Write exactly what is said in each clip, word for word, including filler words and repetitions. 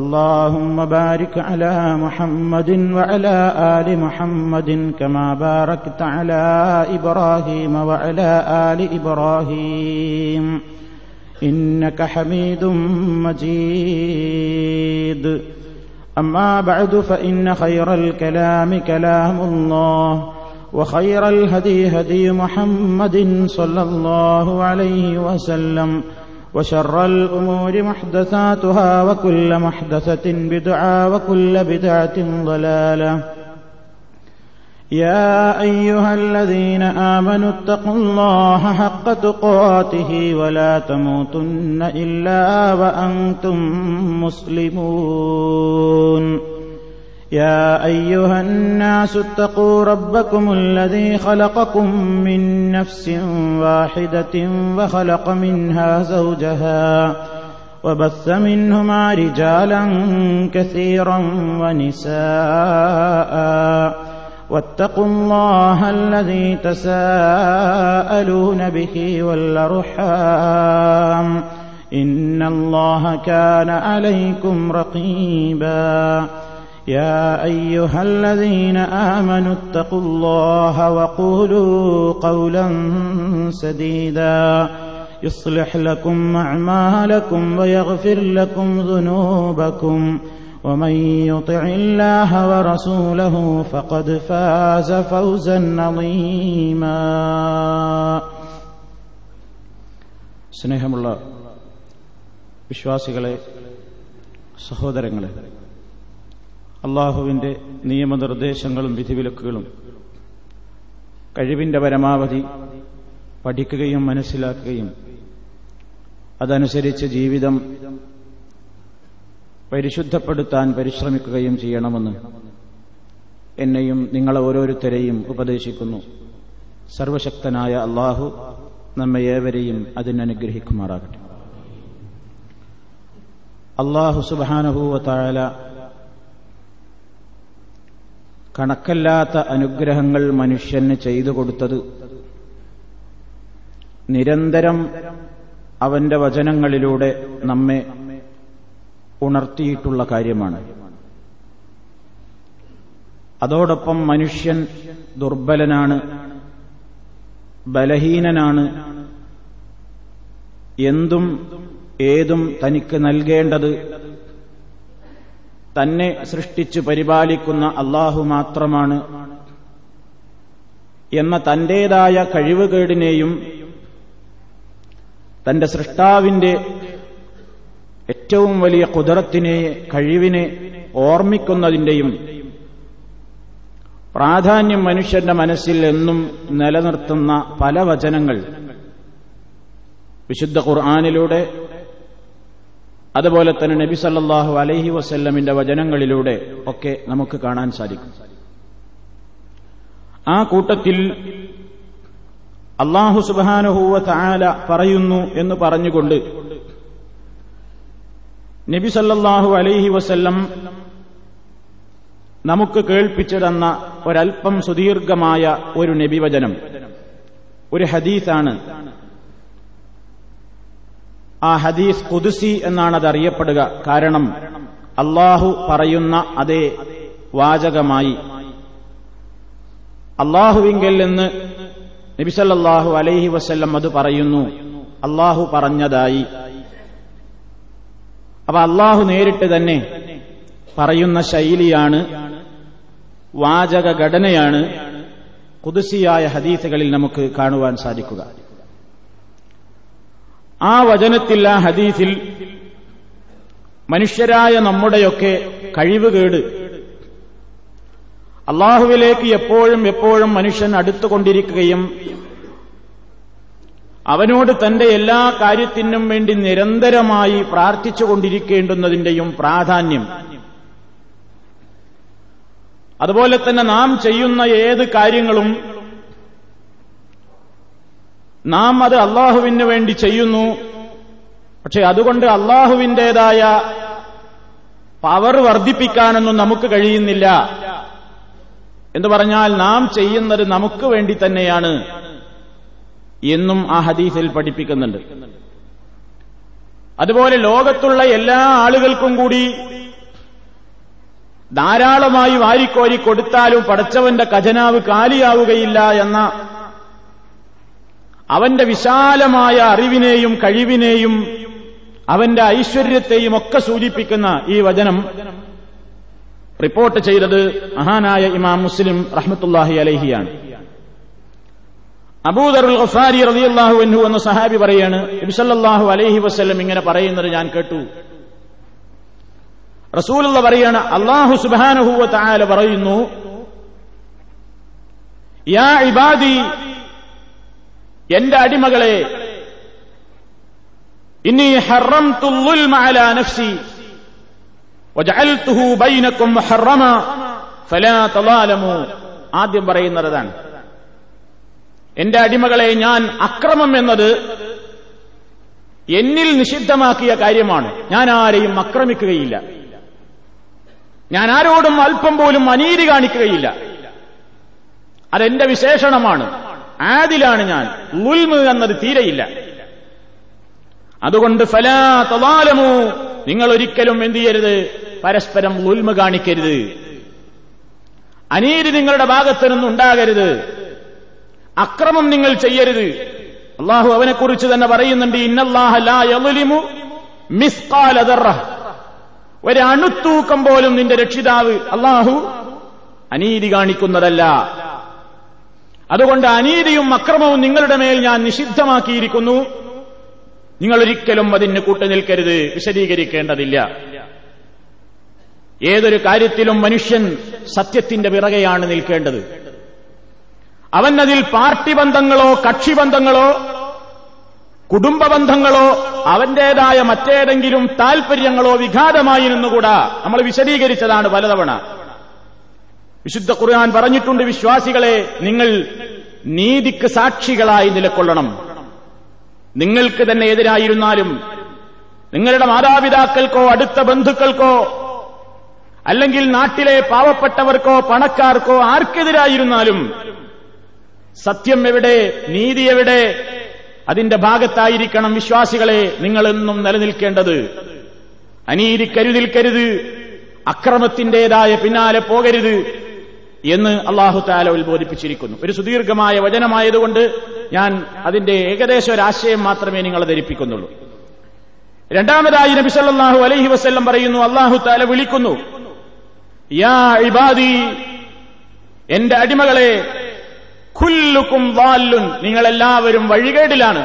اللهم بارك على محمد وعلى آل محمد كما باركت على إبراهيم وعلى آل إبراهيم إنك حميد مجيد أما بعد فإن خير الكلام كلام الله وخير الهدي هدي محمد صلى الله عليه وسلم وشر الأمور محدثاتها وكل محدثة بدعة وكل بدعة ضلالة يا أيها الذين آمنوا اتقوا الله حق تقاته ولا تموتن إلا وأنتم مسلمون يا أيها الناس اتقوا ربكم الذي خلقكم من نفس واحدة وخلق منها زوجها وبث منهما رجالا كثيرا ونساء واتقوا الله الذي تساءلون به والأرحام إن الله كان عليكم رقيبا يا أيها الذين آمنوا اتقوا الله وقولوا قولا سديدا يصلح لكم أعمالكم ويغفر لكم ذنوبكم ومن يطع الله ورسوله فقد فاز فوزا عظيما سنهم الله വിശ്വാസികളെ സഹോദരങ്ങളെ അള്ളാഹുവിന്റെ നിയമനിർദ്ദേശങ്ങളും വിധിവിലക്കുകളും കഴിവിന്റെ പരമാവധി പഠിക്കുകയും മനസ്സിലാക്കുകയും അതനുസരിച്ച് ജീവിതം പരിശുദ്ധപ്പെടുത്താൻ പരിശ്രമിക്കുകയും ചെയ്യണമെന്ന് എന്നെയും നിങ്ങളെ ഓരോരുത്തരെയും ഉപദേശിക്കുന്നു. സർവശക്തനായ അള്ളാഹു നമ്മയേവരെയും അതിനനുഗ്രഹിക്കുമാറാകട്ടെ. അള്ളാഹു സുബ്ഹാനഹു വ തആല കണക്കല്ലാത്ത അനുഗ്രഹങ്ങൾ മനുഷ്യന് ചെയ്തു കൊടുത്തത് നിരന്തരം അവന്റെ വചനങ്ങളിലൂടെ നമ്മെ ഉണർത്തിയിട്ടുള്ള കാര്യമാണ്. അതോടൊപ്പം മനുഷ്യൻ ദുർബലനാണ്, ബലഹീനനാണ്. എന്തും ഏതും തനിക്ക് നൽകേണ്ടത് തന്നെ സൃഷ്ടിച്ചു പരിപാലിക്കുന്ന അള്ളാഹു മാത്രമാണ് എന്ന തന്റേതായ കഴിവുകേടിനെയും തന്റെ സൃഷ്ടാവിന്റെ ഏറ്റവും വലിയ ഖുദ്റത്തിനെ, കഴിവിനെ ഓർമ്മിക്കുന്നതിന്റെയും പ്രാധാന്യം മനുഷ്യന്റെ മനസ്സിൽ എന്നും നിലനിർത്തുന്ന പല വചനങ്ങൾ വിശുദ്ധ ഖുർആനിലൂടെ അതുപോലെ തന്നെ നബി സല്ലല്ലാഹു അലൈഹി വസല്ലമിന്റെ വചനങ്ങളിലൂടെ ഒക്കെ നമുക്ക് കാണാൻ സാധിക്കും. ആ കൂട്ടത്തിൽ അല്ലാഹു സുബ്ഹാനഹു വ തആല പറയുന്നു എന്ന് പറഞ്ഞുകൊണ്ട് നബി സല്ലല്ലാഹു അലൈഹി വസല്ലം നമുക്ക് കേൾപ്പിച്ചു തന്ന ഒരൽപ്പം സുദീർഘമായ ഒരു നബിവചനം, ഒരു ഹദീസാണ്. ആ ഹദീസ് ഖുദ്സി എന്നാണത് അറിയപ്പെടുക. കാരണം അള്ളാഹു പറയുന്ന അതേ വാചകമായി അള്ളാഹുവിങ്കൽ നിന്ന് നബി സല്ലല്ലാഹു അലൈഹി വസല്ലം അത് പറയുന്നു, അള്ളാഹു പറഞ്ഞതായി. അപ്പൊ അള്ളാഹു നേരിട്ട് തന്നെ പറയുന്ന ശൈലിയാണ്, വാചക ഘടനയാണ് ഖുദ്സിയായ ഹദീസുകളിൽ നമുക്ക് കാണുവാൻ സാധിക്കുക. ആ വചനത്തിൽ, ആ ഹദീസിൽ മനുഷ്യരായ നമ്മുടെയൊക്കെ കഴിവുകേട്, അള്ളാഹുവിലേക്ക് എപ്പോഴും എപ്പോഴും മനുഷ്യൻ അടുത്തുകൊണ്ടിരിക്കുകയും അവനോട് തന്റെ എല്ലാ കാര്യത്തിനും വേണ്ടി നിരന്തരമായി പ്രാർത്ഥിച്ചുകൊണ്ടിരിക്കേണ്ടുന്നതിന്റെയും പ്രാധാന്യം, അതുപോലെ തന്നെ നാം ചെയ്യുന്ന ഏത് കാര്യങ്ങളും നാം അത് അള്ളാഹുവിന് വേണ്ടി ചെയ്യുന്നു, പക്ഷെ അതുകൊണ്ട് അള്ളാഹുവിന്റേതായ പവർ വർദ്ധിപ്പിക്കാനൊന്നും നമുക്ക് കഴിയുന്നില്ല. എന്ന് പറഞ്ഞാൽ നാം ചെയ്യുന്നത് നമുക്ക് വേണ്ടി തന്നെയാണ് എന്നും ആ ഹദീസിൽ പഠിപ്പിക്കുന്നുണ്ട്. അതുപോലെ ലോകത്തുള്ള എല്ലാ ആളുകൾക്കും കൂടി ധാരാളമായി വാരിക്കോരി കൊടുത്താലും പടച്ചവന്റെ ഖജനാവ് കാലിയാവുകയില്ല എന്ന അവന്റെ വിശാലമായ അറിവിനെയും കഴിവിനെയും അവന്റെ ഐശ്വര്യത്തെയും ഒക്കെ സൂചിപ്പിക്കുന്ന ഈ വചനം റിപ്പോർട്ട് ചെയ്തത് മഹാനായ ഇമാം മുസ്ലിം റഹ്മത്തുള്ളാഹി അലൈഹിയാണ്. അബൂദറുൽ ഗഫാരി റളിയല്ലാഹു അൻഹു എന്ന സഹാബി പറയാണ്, നബി സല്ലല്ലാഹു അലൈഹി വസല്ലം ഇങ്ങനെ പറയുന്നത് ഞാൻ കേട്ടു. റസൂലുള്ള പറയാണ്, അല്ലാഹു സുബ്ഹാനഹു വ തആല പറയുന്നു, യാ ഇബാദി, എന്റെ അടിമകളെ, ഇന്നി ഹറംതുൽ ളുൽമ അലാ നഫ്സി വജഅൽതുഹു ബൈനകും മുഹറമ ഫലാ തളാലമു. ആദ്യം പറയുന്നതാണ്, എന്റെ അടിമകളെ, ഞാൻ അക്രമം എന്നത് എന്നിൽ നിഷിദ്ധമാക്കിയ കാര്യമാണ്. ഞാൻ ആരെയും അക്രമിക്കുകയില്ല, ഞാൻ ആരോടും അല്പം പോലും അനീതി കാണിക്കുകയില്ല. അതെന്റെ വിശേഷണമാണ്, ആദിലാണ് ഞാൻ. ളുൽമ് എന്നത് തീരെയില്ല. അതുകൊണ്ട് ഫലാ തളാലമു, നിങ്ങൾ ഒരിക്കലും എന്തു ചെയ്യരുത്, പരസ്പരം ളുൽമ് കാണിക്കരുത്, അനീതി നിങ്ങളുടെ ഭാഗത്തു നിന്നുണ്ടാകരുത്, അക്രമം നിങ്ങൾ ചെയ്യരുത്. അള്ളാഹു അവനെക്കുറിച്ച് തന്നെ പറയുന്നുണ്ട്, ഇന്നല്ലാഹ ലാ യളിമു മിസ്ഖാല ദർറ, ഒരു അണുത്തൂക്കം പോലും നിന്റെ രക്ഷിതാവ് അള്ളാഹു അനീതി കാണിക്കുന്നതല്ല. അതുകൊണ്ട് അനീതിയും അക്രമവും നിങ്ങളുടെ മേൽ ഞാൻ നിഷിദ്ധമാക്കിയിരിക്കുന്നു, നിങ്ങളൊരിക്കലും അതിന് കൂട്ടുനിൽക്കരുത്, വിശദീകരിക്കേണ്ടതില്ല. ഏതൊരു കാര്യത്തിലും മനുഷ്യൻ സത്യത്തിന്റെ പിറകെയാണ് നിൽക്കേണ്ടത്. അവൻ അതിൽ പാർട്ടി ബന്ധങ്ങളോ കക്ഷിബന്ധങ്ങളോ കുടുംബ ബന്ധങ്ങളോ അവന്റേതായ മറ്റേതെങ്കിലും താൽപര്യങ്ങളോ വിഘാതമായി നിന്നുകൂടാ. നമ്മൾ വിശദീകരിച്ചതാണ് പലതവണ. വിശുദ്ധ ഖുർആൻ പറഞ്ഞിട്ടുണ്ട്, വിശ്വാസികളെ, നിങ്ങൾ നീതിക്ക് സാക്ഷികളായി നിലകൊള്ളണം. നിങ്ങൾക്ക് തന്നെ എതിരായിരുന്നാലും, നിങ്ങളുടെ മാതാപിതാക്കൾക്കോ അടുത്ത ബന്ധുക്കൾക്കോ അല്ലെങ്കിൽ നാട്ടിലെ പാവപ്പെട്ടവർക്കോ പണക്കാർക്കോ ആർക്കെതിരായിരുന്നാലും, സത്യം എവിടെ, നീതി എവിടെ, അതിന്റെ ഭാഗത്തായിരിക്കണം വിശ്വാസികളെ നിങ്ങളെന്നും നിലനിൽക്കേണ്ടത്. അനീതി കരുതിൽക്കരുത്, അക്രമത്തിന്റേതായ പിന്നാലെ പോകരുത് എന്ന് അല്ലാഹു തആല ഉത്ബോധിപ്പിച്ചിരിക്കുന്നു. ഒരു സുദീർഘമായ വചനമായതുകൊണ്ട് ഞാൻ അതിന്റെ ഏകദേശ ഒരാശയം മാത്രമേ നിങ്ങളെ ധരിപ്പിക്കുന്നുള്ളൂ. രണ്ടാമതായി നബി സല്ലല്ലാഹു അലൈഹി വസല്ലം പറയുന്നു, അല്ലാഹു തആല വിളിക്കുന്നു, യാ ഇബാദി, എന്റെ അടിമകളെ, കുല്ലുക്കും വാല്ലുൻ, നിങ്ങളെല്ലാവരും വഴികേടിലാണ്,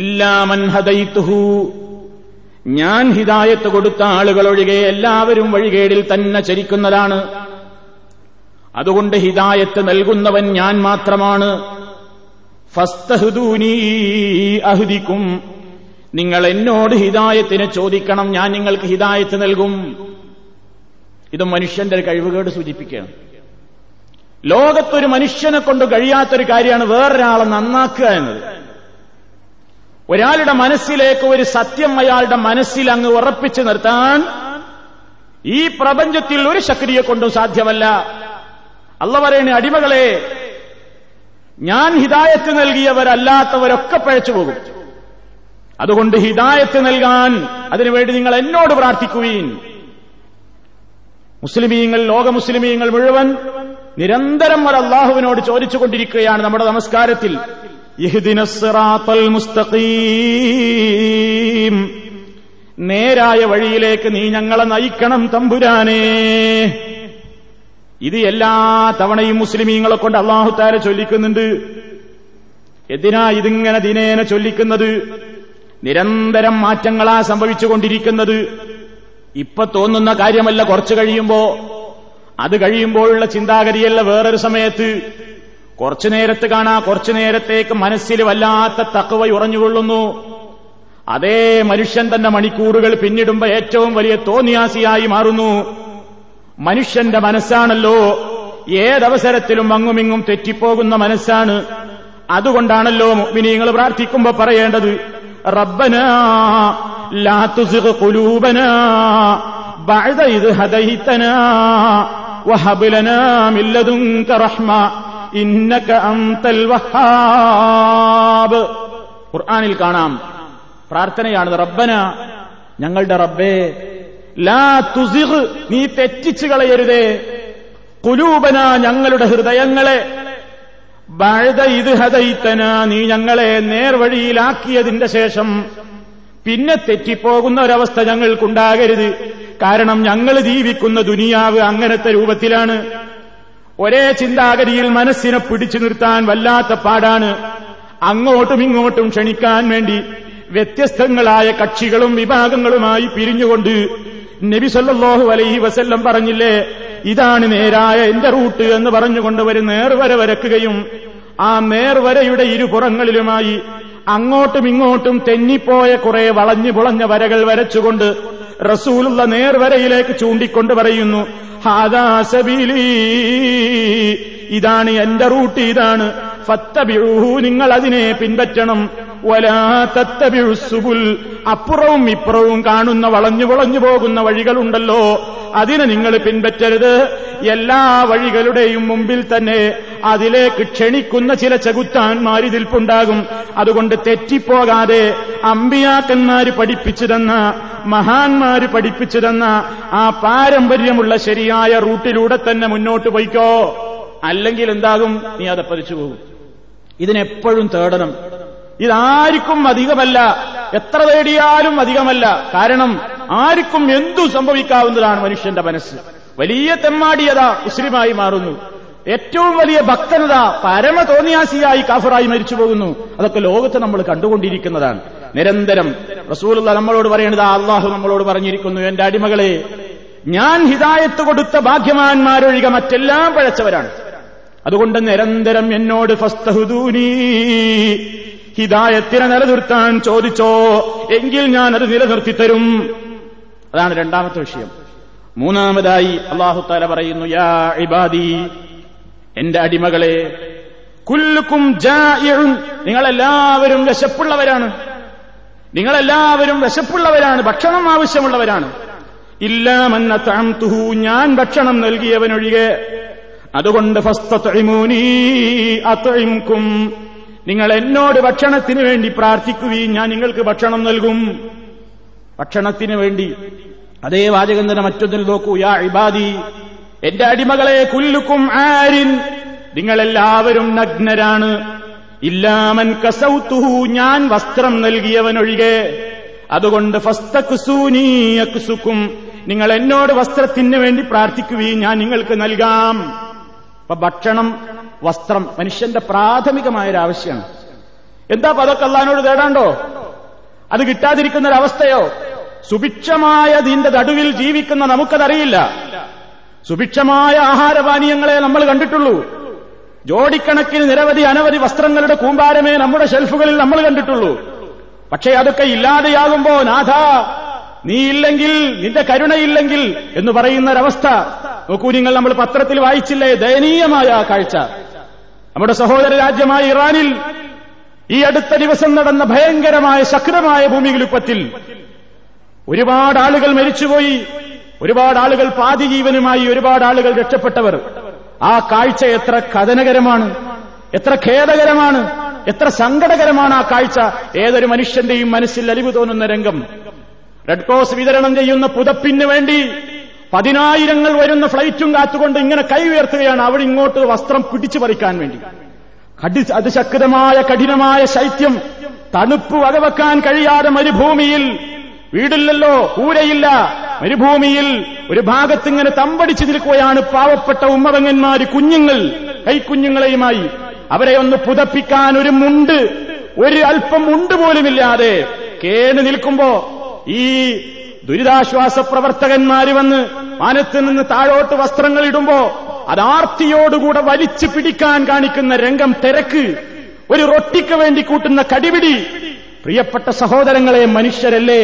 ഇല്ലാ മൻ ഹദൈതുഹു, ഞാൻ ഹിദായത്ത് കൊടുത്ത ആളുകളൊഴികെ എല്ലാവരും വഴികേടിൽ തന്നെ ചരിക്കുന്നതാണ്. അതുകൊണ്ട് ഹിദായത്ത് നൽകുന്നവൻ ഞാൻ മാത്രമാണ്. ഫസ്തഹ്ദൂനി അഹ്ദിക്കും, നിങ്ങൾ എന്നോട് ഹിദായത്തിനെ ചോദിക്കണം, ഞാൻ നിങ്ങൾക്ക് ഹിദായത്ത് നൽകും. ഇത് മനുഷ്യന്റെ കഴിവുകേട് സൂചിപ്പിക്കുകയാണ്. ലോകത്തൊരു മനുഷ്യനെ കൊണ്ട് കഴിയാത്തൊരു കാര്യമാണ് വേറൊരാളെ നന്നാക്കുക എന്നത്. ഒരാളുടെ മനസ്സിലേക്ക് ഒരു സത്യം അയാളുടെ മനസ്സിൽ അങ്ങ് ഉറപ്പിച്ചു നിർത്താൻ ഈ പ്രപഞ്ചത്തിൽ ഒരു ശക്തിയെ കൊണ്ടും സാധ്യമല്ല. അല്ലാഹു പറയുന്ന, അടിമകളെ, ഞാൻ ഹിദായത്ത് നൽകിയവരല്ലാത്തവരൊക്കെ പഴച്ചു പോകും. അതുകൊണ്ട് ഹിദായത്ത് നൽകാൻ, അതിനുവേണ്ടി നിങ്ങൾ എന്നോട് പ്രാർത്ഥിക്കുവീൻ. മുസ്ലിമീങ്ങൾ, ലോക മുസ്ലിമീങ്ങൾ മുഴുവൻ നിരന്തരം ഒരു അല്ലാഹുവിനോട് ചോദിച്ചുകൊണ്ടിരിക്കുകയാണ് നമ്മുടെ നമസ്കാരത്തിൽ, ഇഹ്ദിനസ് സിറാത്തൽ മുസ്തഖീം, നേരായ വഴിയിലേക്ക് നീ ഞങ്ങളെ നയിക്കണം തമ്പുരാനേ. ഇത് എല്ലാ തവണയും മുസ്ലിമീങ്ങളെ കൊണ്ട് അല്ലാഹു തആല ചൊല്ലിക്കുന്നുണ്ട്. എന്തിനാ ഇതിങ്ങനെ ദിനേന ചൊല്ലിക്കുന്നത്? നിരന്തരം മാറ്റങ്ങളാ സംഭവിച്ചുകൊണ്ടിരിക്കുന്നത്. ഇപ്പൊ തോന്നുന്ന കാര്യമല്ല കുറച്ചു കഴിയുമ്പോ, അത് കഴിയുമ്പോഴുള്ള ചിന്താഗതിയല്ല വേറൊരു സമയത്ത്. കുറച്ചു നേരത്ത് കാണാ കുറച്ചു നേരത്തേക്ക് മനസ്സിൽ വല്ലാത്ത തഖ്വ ഉറഞ്ഞുകൊള്ളുന്നു. അതേ മനുഷ്യൻ തന്നെ മണിക്കൂറുകൾ പിന്നിടുമ്പോ ഏറ്റവും വലിയ തോന്നിയാസിയായി മാറുന്നു. മനുഷ്യന്റെ മനസ്സാണല്ലോ ഏതവസരത്തിലും അങ്ങുമിങ്ങും തെറ്റിപ്പോകുന്ന മനസ്സാണ്. അതുകൊണ്ടാണല്ലോ മുഅ്മിനീങ്ങൾ പ്രാർത്ഥിക്കുമ്പോ പറയേണ്ടത്, റബ്ബനാ ലാ തുസിഗ് ഖുലൂബനാ ബഅദ ഇദ് ഹദൈതനാ വഹബ് ലനാ മിൻ ലദുൻക റഹ്മ ഇന്നക അൻതൽ വഹാബ്. ഖുർആനിൽ കാണാം, പ്രാർത്ഥനയാണ് റബ്ബനാ ഞങ്ങളുടെ റബ്ബേ, ലാ തുസിഗ് നീ തെറ്റിച്ചു കളയരുതേ, ഖുലൂബനാ ഞങ്ങളുടെ ഹൃദയങ്ങളെ, ബഅദ ഇദ് ഹദൈതനാ നീ ഞങ്ങളെ നേർവഴിയിലാക്കിയതിന്റെ ശേഷം പിന്നെ തെറ്റിപ്പോകുന്ന ഒരവസ്ഥ ഞങ്ങൾക്കുണ്ടാകരുത്. കാരണം ഞങ്ങൾ ജീവിക്കുന്ന ദുനിയാവ് അങ്ങനത്തെ രൂപത്തിലാണ്. ഒരേ ചിന്താഗതിയിൽ മനസ്സിനെ പിടിച്ചു നിർത്താൻ വല്ലാത്ത പാടാണ്. അങ്ങോട്ടും ഇങ്ങോട്ടും ക്ഷണിക്കാൻ വേണ്ടി വ്യത്യസ്തങ്ങളായ കക്ഷികളും വിഭാഗങ്ങളുമായി പിരിഞ്ഞുകൊണ്ട് നബി സല്ലല്ലാഹു അലൈഹി വസല്ലം പറഞ്ഞില്ലേ, ഇതാണ് നേരായ എന്റെ റൂട്ട് എന്ന് പറഞ്ഞുകൊണ്ട് ഒരു നേർവര വരക്കുകയും ആ നേർവരയുടെ ഇരുപുറങ്ങളിലുമായി അങ്ങോട്ടും ഇങ്ങോട്ടും തെന്നിപ്പോയ കുറെ വളഞ്ഞു പുളഞ്ഞ വരകൾ വരച്ചുകൊണ്ട് റസൂലുള്ള നേർവരയിലേക്ക് ചൂണ്ടിക്കൊണ്ട് പറയുന്നു, ഹാദാ സബീലി ഇതാണ് എന്റെ റൂട്ട്, ഇതാണ്, ഫത്തബിഊഹു നിങ്ങൾ അതിനെ പിൻപറ്റണം, വലാ തത്തബിഉ സുബുൽ അപ്പുറവും ഇപ്പുറവും കാണുന്ന വളഞ്ഞു പുളഞ്ഞു പോകുന്ന വഴികളുണ്ടല്ലോ അതിനെ നിങ്ങൾ പിൻപറ്റരുത്, എല്ലാ വഴികളുടെയും മുമ്പിൽ തന്നെ അതിലേക്ക് ക്ഷണിക്കുന്ന ചില ചകുത്താന്മാരിതിൽപ്പുണ്ടാകും, അതുകൊണ്ട് തെറ്റിപ്പോകാതെ അമ്പിയാക്കന്മാര് പഠിപ്പിച്ചു തന്ന മഹാന്മാര് പഠിപ്പിച്ചു തന്ന ആ പാരമ്പര്യമുള്ള ശരിയായ റൂട്ടിലൂടെ തന്നെ മുന്നോട്ട് പോയിക്കോ, അല്ലെങ്കിൽ എന്താകും നീ അത് പതിച്ചു പോകും. ഇതിനെപ്പോഴും തേടണം. ഇതാർക്കും അധികമല്ല, എത്ര തേടിയാലും അധികമല്ല. കാരണം ആർക്കും എന്തു സംഭവിക്കാവുന്നതാണ് മനുഷ്യന്റെ മനസ്സ്. വലിയ തെമ്മാടിയതാ മുസ്ലിമായി മാറുന്നു, ഏറ്റവും വലിയ ഭക്തനത പരമ തോന്നിയാസിയായി കാഫറായി മരിച്ചു പോകുന്നു. അതൊക്കെ ലോകത്ത് നമ്മൾ കണ്ടുകൊണ്ടിരിക്കുന്നതാണ്. നിരന്തരം റസൂലുള്ള നമ്മളോട് പറയേണ്ടത്, അള്ളാഹു നമ്മളോട് പറഞ്ഞിരിക്കുന്നു, എന്റെ അടിമകളെ ഞാൻ ഹിദായത്ത് കൊടുത്ത ഭാഗ്യവാന്മാരൊഴികെ മറ്റെല്ലാം പഴച്ചവരാണ്, അതുകൊണ്ട് നിരന്തരം എന്നോട് ഫസ്തഹുദൂനി ഹിദായത്തിനെ നിലനിർത്താൻ ചോദിച്ചോ, എങ്കിൽ ഞാൻ അത് നിലനിർത്തിത്തരും. അതാണ് രണ്ടാമത്തെ വിഷയം. മൂന്നാമതായി അല്ലാഹു തആല പറയുന്നു, യാ ഇബാദി എന്റെ അടിമകളെ, കുല്ലുക്കും ജാഇഉൻ നിങ്ങളെല്ലാവരും വിശപ്പുള്ളവരാണ്, നിങ്ങളെല്ലാവരും വിശപ്പുള്ളവരാണ് ഭക്ഷണം ആവശ്യമുള്ളവരാണ്, ഇല്ലാ മൻ അത്അംതുഹു ഞാൻ ഭക്ഷണം നൽകിയവനൊഴികെ, അതുകൊണ്ട് ഫസ്തത്ഇമൂനി അത്ഇംകും നിങ്ങൾ എന്നോട് ഭക്ഷണത്തിന് വേണ്ടി പ്രാർത്ഥിക്കുകയും ഞാൻ നിങ്ങൾക്ക് ഭക്ഷണം നൽകും. ഭക്ഷണത്തിന് വേണ്ടി അതേ വാചകം തന്നെ മറ്റൊന്നിൽ നോക്കൂ, യാ ഇബാദി എന്റെ അടിമകളെ, കുല്ലുക്കും ആരിൻ നിങ്ങളെല്ലാവരും നഗ്നരാണ്, ഇല്ലാ മൻ കസൗതുഹു ഞാൻ വസ്ത്രം നൽകിയവനൊഴികെ, അതുകൊണ്ട് ഫസ്തക്സൂനി യക്സുക്കും നിങ്ങൾ എന്നോട് വസ്ത്രത്തിന് വേണ്ടി പ്രാർത്ഥിക്കുകയും ഞാൻ നിങ്ങൾക്ക് നൽകാം. അപ്പൊ ഭക്ഷണം, വസ്ത്രം മനുഷ്യന്റെ പ്രാഥമികമായൊരാവശ്യമാണ്. എന്താ പതൊക്കെ അള്ളാഹിനോട് തേടാണ്ടോ? അത് കിട്ടാതിരിക്കുന്ന ഒരവസ്ഥയോ? സുഭിക്ഷമായ ഇതിന്റെ നടുവിൽ ജീവിക്കുന്ന നമുക്കതറിയില്ല. സുഭിക്ഷമായ ആഹാരപാനീയങ്ങളെ നമ്മൾ കണ്ടിട്ടുള്ളൂ, ജോടിക്കണക്കിന് നിരവധി അനവധി വസ്ത്രങ്ങളുടെ കൂമ്പാരമേ നമ്മുടെ ഷെൽഫുകളിൽ നമ്മൾ കണ്ടിട്ടുള്ളൂ. പക്ഷേ അതൊക്കെ ഇല്ലാതെയാകുമ്പോ, നാഥ നീ ഇല്ലെങ്കിൽ, നിന്റെ കരുണയില്ലെങ്കിൽ എന്ന് പറയുന്ന ഒരവസ്ഥ. നോക്കൂ, നിങ്ങൾ നമ്മൾ പത്രത്തിൽ വായിച്ചില്ലേ ദയനീയമായ ആ കാഴ്ച? നമ്മുടെ സഹോദര രാജ്യമായ ഇറാനിൽ ഈ അടുത്ത ദിവസം നടന്ന ഭയങ്കരമായ ശക്തമായ ഭൂമികുലുപ്പത്തിൽ ഒരുപാട് ആളുകൾ മരിച്ചുപോയി, ഒരുപാട് ആളുകൾ പാതി ജീവനുമായി, ഒരുപാട് ആളുകൾ രക്ഷപ്പെട്ടവർ. ആ കാഴ്ച എത്ര കഥനകരമാണ്, എത്ര ഖേദകരമാണ്, എത്ര സങ്കടകരമാണ് ആ കാഴ്ച. ഏതൊരു മനുഷ്യന്റെയും മനസ്സിൽ അലിവ് തോന്നുന്ന രംഗം. റെഡ് ക്രോസ് വിതരണം ചെയ്യുന്ന പുതപ്പിന് വേണ്ടി പതിനായിരങ്ങൾ വരുന്ന ഫ്ലൈറ്റും കാത്തുകൊണ്ട് ഇങ്ങനെ കൈ ഉയർത്തുകയാണ് അവിടെ ഇങ്ങോട്ട് വസ്ത്രം പിടിച്ചു പറിക്കാൻ വേണ്ടി. അതിശക്തമായ കഠിനമായ ശൈത്യം, തണുപ്പ് വകവെക്കാൻ കഴിയാതെ മരുഭൂമിയിൽ വീടില്ലല്ലോ, ഊരയില്ല, മരുഭൂമിയിൽ ഒരു ഭാഗത്തിങ്ങനെ തമ്പടിച്ചു നിൽക്കുകയാണ് പാവപ്പെട്ട ഉമ്മവങ്ങന്മാര്, കുഞ്ഞുങ്ങൾ, കൈക്കുഞ്ഞുങ്ങളെയുമായി. അവരെ ഒന്ന് പുതപ്പിക്കാൻ ഒരു മുണ്ട്, ഒരു അല്പം മുണ്ട് പോലുമില്ലാതെ കേണു നിൽക്കുമ്പോ ഈ ദുരിതാശ്വാസ പ്രവർത്തകന്മാര് വന്ന് വാനത്ത് നിന്ന് താഴോട്ട് വസ്ത്രങ്ങൾ ഇടുമ്പോ അതാർത്തിയോടുകൂടെ വലിച്ചു പിടിക്കാൻ കാണിക്കുന്ന രംഗം, തിരക്ക്, ഒരു റൊട്ടിക്ക് വേണ്ടി കൂട്ടുന്ന കടിപിടി. പ്രിയപ്പെട്ട സഹോദരങ്ങളെ, മനുഷ്യരല്ലേ,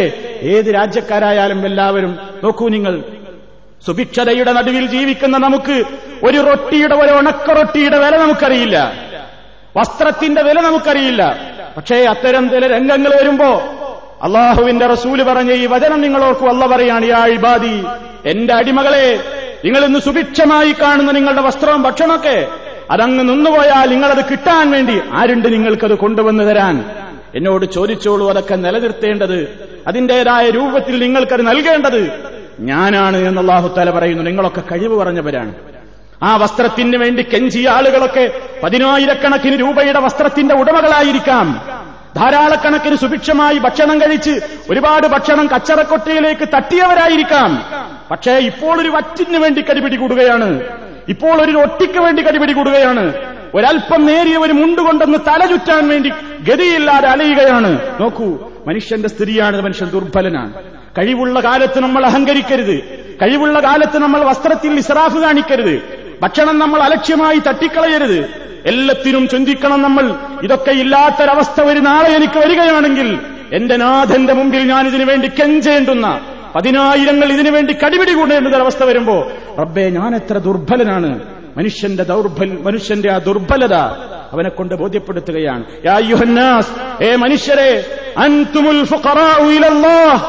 ഏത് രാജ്യക്കാരായാലും എല്ലാവരും. നോക്കൂ നിങ്ങൾ, സുഭിക്ഷതയുടെ നടുവിൽ ജീവിക്കുന്ന നമുക്ക് ഒരു റൊട്ടിയുടെ, ഒരു ഉണക്കറൊട്ടിയുടെ വില നമുക്കറിയില്ല, വസ്ത്രത്തിന്റെ വില നമുക്കറിയില്ല. പക്ഷേ അത്തരം ചില രംഗങ്ങൾ വരുമ്പോ അള്ളാഹുവിന്റെ റസൂല് പറഞ്ഞ ഈ വചനം നിങ്ങളോർക്കു. അള്ളാഹു പറയാണ്, യാ ഇബാദി, എന്റെ അടിമകളെ, നിങ്ങൾ ഇന്ന് സുഭിക്ഷമായി കാണുന്ന നിങ്ങളുടെ വസ്ത്രവും ഭക്ഷണമൊക്കെ അതങ്ങ് നിന്നുപോയാൽ നിങ്ങളത് കിട്ടാൻ വേണ്ടി ആരുണ്ട് നിങ്ങൾക്കത് കൊണ്ടുവന്നു തരാൻ? എന്നോട് ചോദിച്ചോളൂ. അതൊക്കെ നിലനിർത്തേണ്ടത്, അതിന്റേതായ രൂപത്തിൽ നിങ്ങൾക്കത് നൽകേണ്ടത് ഞാനാണ് എന്ന് അല്ലാഹു തആല പറയുന്നു. നിങ്ങളൊക്കെ കഴിവ് പറഞ്ഞവരാണ്. ആ വസ്ത്രത്തിന് വേണ്ടി കെഞ്ചിയ ആളുകളൊക്കെ പതിനായിരക്കണക്കിന് രൂപയുടെ വസ്ത്രത്തിന്റെ ഉടമകളായിരിക്കാം. ധാരാളക്കണക്കിന് സുഭിക്ഷമായി ഭക്ഷണം കഴിച്ച് ഒരുപാട് ഭക്ഷണം കച്ചറക്കൊട്ടയിലേക്ക് തട്ടിയവരായിരിക്കാം. പക്ഷേ ഇപ്പോൾ ഒരു വറ്റിന് വേണ്ടി കടിപിടി കൂടുകയാണ്, ഇപ്പോൾ ഒരു ഒട്ടിക്ക് വേണ്ടി കടിപിടി കൂടുകയാണ്, ഒരൽപ്പം നേരിയ ഒരു മുണ്ടുകൊണ്ടെന്ന് തല ചുറ്റാൻ വേണ്ടി ഗതിയില്ലാതെ അലയുകയാണ്. നോക്കൂ, മനുഷ്യന്റെ സ്ഥിതിയാണ്, മനുഷ്യൻ ദുർബലനാണ്. കഴിവുള്ള കാലത്ത് നമ്മൾ അഹങ്കരിക്കരുത്, കഴിവുള്ള കാലത്ത് നമ്മൾ വസ്ത്രത്തിൽ ഇസ്രാഫ് കാണിക്കരുത്, ഭക്ഷണം നമ്മൾ അലക്ഷ്യമായി തട്ടിക്കളയരുത്, എല്ലാത്തിനും ചിന്തിക്കണം നമ്മൾ. ഇതൊക്കെ ഇല്ലാത്തൊരവസ്ഥ ഒരു നാളെ എനിക്ക് വരികയാണെങ്കിൽ എന്റെ നാഥന്റെ മുമ്പിൽ ഞാൻ ഇതിനുവേണ്ടി കെഞ്ചേണ്ടുന്ന, പതിനായിരങ്ങൾ ഇതിനുവേണ്ടി കടിപിടി കൂടേണ്ടൊരവസ്ഥ വരുമ്പോ റബ്ബേ, ഞാൻ എത്ര ദുർബലനാണ്. മനുഷ്യന്റെ ദൗർബൽ മനുഷ്യന്റെ ആ ദുർബലത അവനെ കൊണ്ട് ബോധ്യപ്പെടുത്തുകയാണ്. യാ അയ്യുഹന്നാസ്, ഏ മനുഷ്യരെ, അൻതുമുൽ ഫുഖറാഉ ഇലല്ലാഹ്,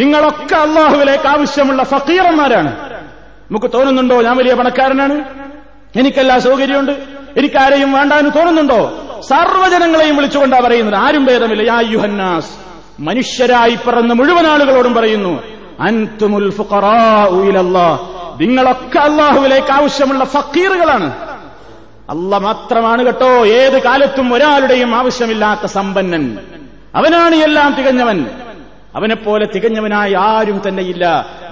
നിങ്ങളൊക്കെ അല്ലാഹുവിലേക്ക് ആവശ്യമുള്ള ഫഖീറന്മാരാണ്. നമുക്ക് തോന്നുന്നുണ്ടോ ഞാൻ വലിയ പണക്കാരനാണ്, എനിക്കെല്ലാ സൗകര്യമുണ്ട്, എനിക്കാരെയും വേണ്ടാന്ന് തോന്നുന്നുണ്ടോ? സർവ്വജനങ്ങളെയും വിളിച്ചുകൊണ്ടാണ് പറയുന്നത്, ആരും ഭേദമില്ല. യാ അയ്യുഹന്നാസ്, മനുഷ്യരായി പിറന്ന മുഴുവൻ ആളുകളോടും പറയുന്നു, അൻതുമുൽ ഫുഖറാഉ ഇലല്ലാഹ്, നിങ്ങളൊക്കെ അള്ളാഹുവിലേക്ക് ആവശ്യമുള്ള ഫക്കീറുകളാണ്. അള്ളാഹ് മാത്രമാണ് കേട്ടോ ഏത് കാലത്തും ഒരാളുടെയും ആവശ്യമില്ലാത്ത സമ്പന്നൻ. അവനാണ് എല്ലാം തികഞ്ഞവൻ. അവനെപ്പോലെ തികഞ്ഞവനായി ആരും തന്നെയില്ല.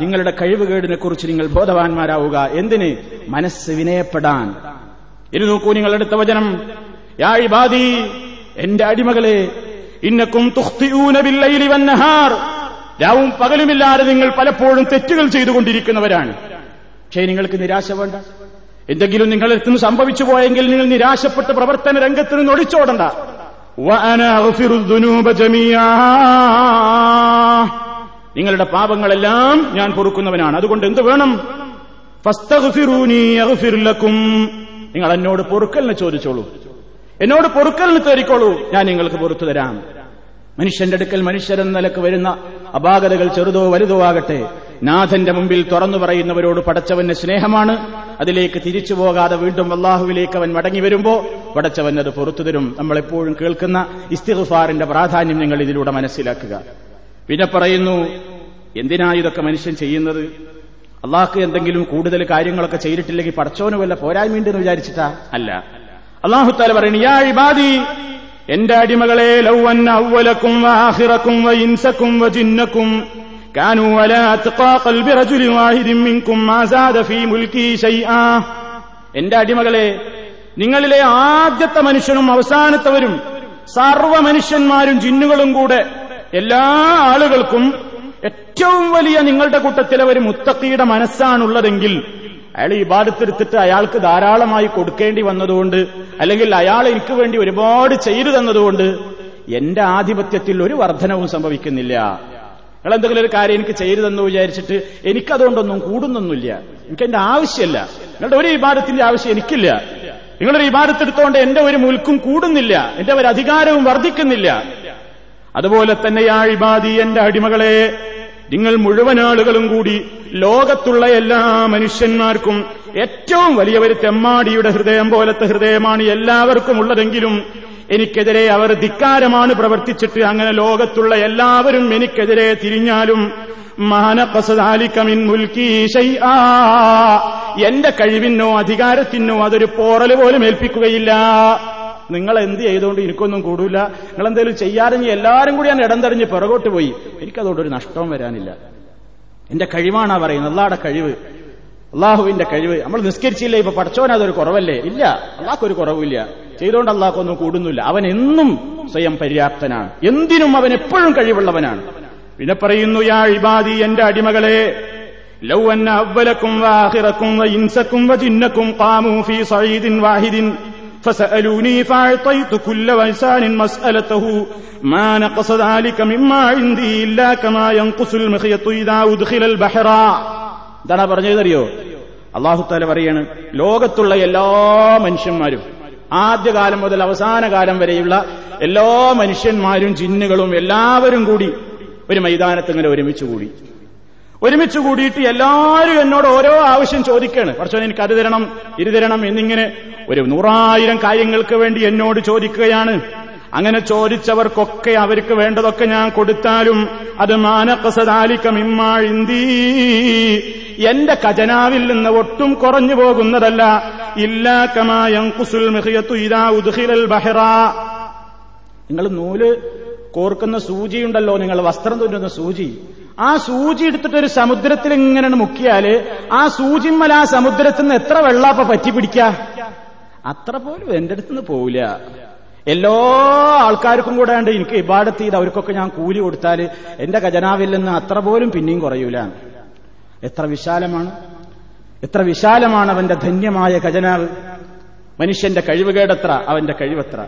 നിങ്ങളുടെ കഴിവുകേടിനെ കുറിച്ച് നിങ്ങൾ ബോധവാന്മാരാവുക. എന്തിന്? മനസ്സ് വിനയപ്പെടാൻ. ഇനി നോക്കൂ നിങ്ങൾ എടുത്ത വചനം, യാ ഇബാദി, എന്റെ അടിമകളെ, ഇന്നക്കും തുഖ്തിഊന ബില്ലൈലി വന്നഹാർ, രാവും പകലുമില്ലാതെ നിങ്ങൾ പലപ്പോഴും തെറ്റുകൾ ചെയ്തുകൊണ്ടിരിക്കുന്നവരാണ്. പക്ഷേ നിങ്ങൾക്ക് നിരാശ വേണ്ട. എന്തെങ്കിലും നിങ്ങളെത്തും സംഭവിച്ചു പോയെങ്കിൽ നിങ്ങൾ നിരാശപ്പെട്ട് പ്രവർത്തന രംഗത്ത് നിന്ന് ഒളിച്ചോടണ്ട. നിങ്ങളുടെ പാപങ്ങളെല്ലാം ഞാൻ പൊറുക്കുന്നവനാണ്. അതുകൊണ്ട് എന്ത് വേണം? നിങ്ങൾ എന്നോട് പൊറുക്കലിന് ചോദിച്ചോളൂ, എന്നോട് പൊറുക്കലിന് തേടിക്കോളൂ, ഞാൻ നിങ്ങൾക്ക് പൊറുത്തു തരാം. മനുഷ്യന്റെ അടുക്കൽ മനുഷ്യരെന്ന നിലക്ക് വരുന്ന അപാകതകൾ ചെറുതോ വലുതോ ആകട്ടെ, നാഥന്റെ മുമ്പിൽ തുറന്നു പറയുന്നവരോട് പടച്ചവന്റെ സ്നേഹമാണ്. അതിലേക്ക് തിരിച്ചു പോകാതെ വീണ്ടും അല്ലാഹുവിലേക്ക് അവൻ മടങ്ങി വരുമ്പോ പടച്ചവൻ അത് പുറത്തു തരും. നമ്മളെപ്പോഴും കേൾക്കുന്ന ഇസ്തിഗ്ഫാറിന്റെ പ്രാധാന്യം നിങ്ങൾ ഇതിലൂടെ മനസ്സിലാക്കുക. പിന്നെ പറയുന്നു, എന്തിനാ ഇതൊക്കെ മനുഷ്യൻ ചെയ്യുന്നത്? അള്ളാഹ്ക്ക് എന്തെങ്കിലും കൂടുതൽ കാര്യങ്ങളൊക്കെ ചെയ്തിട്ടില്ലെങ്കിൽ പടച്ചവന് വല്ല പോരായ്മയുണ്ടെന്ന് വിചാരിച്ചിട്ടാ? അല്ല. അല്ലാഹു തആല പറയുന്നു, യാ ഇബാദി, എന്റെ അടിമകളെ, ലൗ അന്ന അവ്വലക്കും വആഖിറക്കും വഇൻസക്കും വജിന്നക്കും كانوا ولا اتقى قلب رجل واحد منكم ما زاد في ملكي شيئا. എന്റെ അടിമകളെ, നിങ്ങളിലെ ആദ്യത്തെ മനുഷ്യനും അവസാനത്തവരും സർവ്വ മനുഷ്യന്മാരും ജിന്നുകളും കൂടെ എല്ലാ ആളുകൾക്കും ഏറ്റവും വലിയ നിങ്ങളുടെ കൂട്ടത്തിലെ ഒരു മുത്തഖിയുടെ മനസ്സാണുള്ളതെങ്കിൽ അയാൾ ഇബാദത്തെടുത്തിട്ട് അയാൾക്ക് ധാരാളമായി കൊടുക്കേണ്ടി വന്നതുകൊണ്ട്, അല്ലെങ്കിൽ അയാൾ എനിക്ക് വേണ്ടി ഒരുപാട് ചെയ്തു തന്നതുകൊണ്ട് എന്റെ ആധിപത്യത്തിൽ ഒരു വർധനവും സംഭവിക്കുന്നില്ല. നിങ്ങൾ എന്തെങ്കിലും ഒരു കാര്യം എനിക്ക് ചെയ്തു തന്നു വിചാരിച്ചിട്ട് എനിക്കതുകൊണ്ടൊന്നും കൂടുന്നൊന്നുമില്ല, എനിക്ക് എന്റെ ആവശ്യമല്ല, നിങ്ങളുടെ ഒരു ഇബാദത്തിന്റെ ആവശ്യം എനിക്കില്ല, നിങ്ങളൊരു ഇബാദത്തെടുത്തോണ്ട് എന്റെ ഒരു മുൽക്കും കൂടുന്നില്ല, എന്റെ ഒരു അധികാരവും വർദ്ധിക്കുന്നില്ല. അതുപോലെ തന്നെ യാ ഇബാദി, എന്റെ അടിമകളെ, നിങ്ങൾ മുഴുവൻ ആളുകളും കൂടി ലോകത്തുള്ള എല്ലാ മനുഷ്യന്മാർക്കും ഏറ്റവും വലിയ ഒരു തെമ്മാടിയുടെ ഹൃദയം പോലത്തെ ഹൃദയമാണ് എല്ലാവർക്കും ഉള്ളതെങ്കിലും എനിക്കെതിരെ അവർ ധിക്കാരമാണ് പ്രവർത്തിച്ചിട്ട് അങ്ങനെ ലോകത്തുള്ള എല്ലാവരും എനിക്കെതിരെ തിരിഞ്ഞാലും എന്റെ കഴിവിനോ അധികാരത്തിനോ അതൊരു പോറൽ പോലും ഏൽപ്പിക്കുകയില്ല. നിങ്ങൾ എന്ത് ചെയ്തുകൊണ്ട് എനിക്കൊന്നും കൂടൂല, നിങ്ങൾ എന്തെങ്കിലും ചെയ്യാതെ എല്ലാവരും കൂടി ഞാൻ ഇടം തെറിഞ്ഞ് പിറകോട്ട് പോയി, എനിക്കതുകൊണ്ടൊരു നഷ്ടവും വരാനില്ല. എന്റെ കഴിവാണ് ആ പറയുന്നത്, അള്ളാഹുടെ കഴിവ്, അള്ളാഹുവിന്റെ കഴിവ്. നമ്മൾ നിസ്കരിച്ചില്ല, ഇപ്പൊ പഠിച്ചവൻ അതൊരു കുറവല്ലേ? ഇല്ല, അള്ളാഹ്ക്കൊരു കുറവില്ല, ചെയ്തുകൊണ്ട് അള്ളാഹ്ക്കൊന്നും കൂടുന്നില്ല. അവൻ എന്നും സ്വയം പര്യാപ്തനാണ്, എന്തിനും അവൻ എപ്പോഴും കഴിവുള്ളവനാണ്. പിന്നെ പറയുന്നു, യാ ഇബാദി, എന്റെ അടിമകളെ, ലൗ അന്ന അവ്വലക്കും വആഖിറക്കും വഇൻസക്കും വജിന്നക്കും ഖാമൂ ഫീ സഈദിൻ വാഹിദിൻ ഫസഅലൂനി ഫഅതൈതു കുല്ല വഇൻസാനിൻ മസ്അലതഹു മാ നഖസ ദാലിക മിമ്മാ ഇൻദി ഇല്ലാ കമാ യൻഖുസുൽ മഖ്യതു ഇദാ ഉദ്ഖിലൽ ബഹറ. എന്താണ് പറഞ്ഞതെന്നറിയോ? അല്ലാഹു തആല പറയാണ്, ലോകത്തുള്ള എല്ലാ മനുഷ്യന്മാരും, ആദ്യകാലം മുതൽ അവസാന കാലം വരെയുള്ള എല്ലാ മനുഷ്യന്മാരും ജിന്നുകളും എല്ലാവരും കൂടി ഒരു മൈതാനത്ത് ഇങ്ങനെ ഒരുമിച്ചുകൂടി ഒരുമിച്ചു കൂടിയിട്ട് എല്ലാവരും എന്നോട് ഓരോ ആവശ്യം ചോദിക്കുകയാണ്. കുറച്ചോ എനിക്ക് അത് തരണം, ഇത് തരണം എന്നിങ്ങനെ ഒരു നൂറായിരം കാര്യങ്ങൾക്ക് വേണ്ടി എന്നോട് ചോദിക്കുകയാണ്. അങ്ങനെ ചോദിച്ചവർക്കൊക്കെ അവർക്ക് വേണ്ടതൊക്കെ ഞാൻ കൊടുത്താലും അത് മാനക്കസദാലിക്കം ഇമ്മാഴിന്തി, എന്റെ ഖജനാവിൽ നിന്ന് ഒട്ടും കുറഞ്ഞു പോകുന്നതല്ല. ഇല്ലാ കമാ യൻഖുസുൽ മഖ്യതു ഇദാ ഉദ്ഖിലൽ ബഹറ. നിങ്ങൾ നൂല് കോർക്കുന്ന സൂചിയുണ്ടല്ലോ, നിങ്ങൾ വസ്ത്രം തുന്നുന്ന സൂചി, ആ സൂചി എടുത്തിട്ടൊരു സമുദ്രത്തിൽ ഇങ്ങനെ മുക്കിയാല് ആ സൂചിമ്മൽ ആ സമുദ്രത്തിൽ നിന്ന് എത്ര വെള്ളാപ്പ പറ്റി പിടിക്കുക? അത്ര പോലും എന്റെ അടുത്ത് നിന്ന് പോവില്ല. എല്ലാ ആൾക്കാർക്കും കൂടെ ഉണ്ട് എനിക്ക് ഇബാദത്ത് ചെയ്ത് അവർക്കൊക്കെ ഞാൻ കൂലി കൊടുത്താല് എന്റെ ഖജനാവിൽ നിന്ന് അത്ര പോലും പിന്നെയും കുറയൂല. എത്ര വിശാലമാണ്, എത്ര വിശാലമാണ് അവന്റെ ധന്യമായ ഖജനാവ്. മനുഷ്യന്റെ കഴിവുകേടത്ര, അവന്റെ കഴിവത്ര.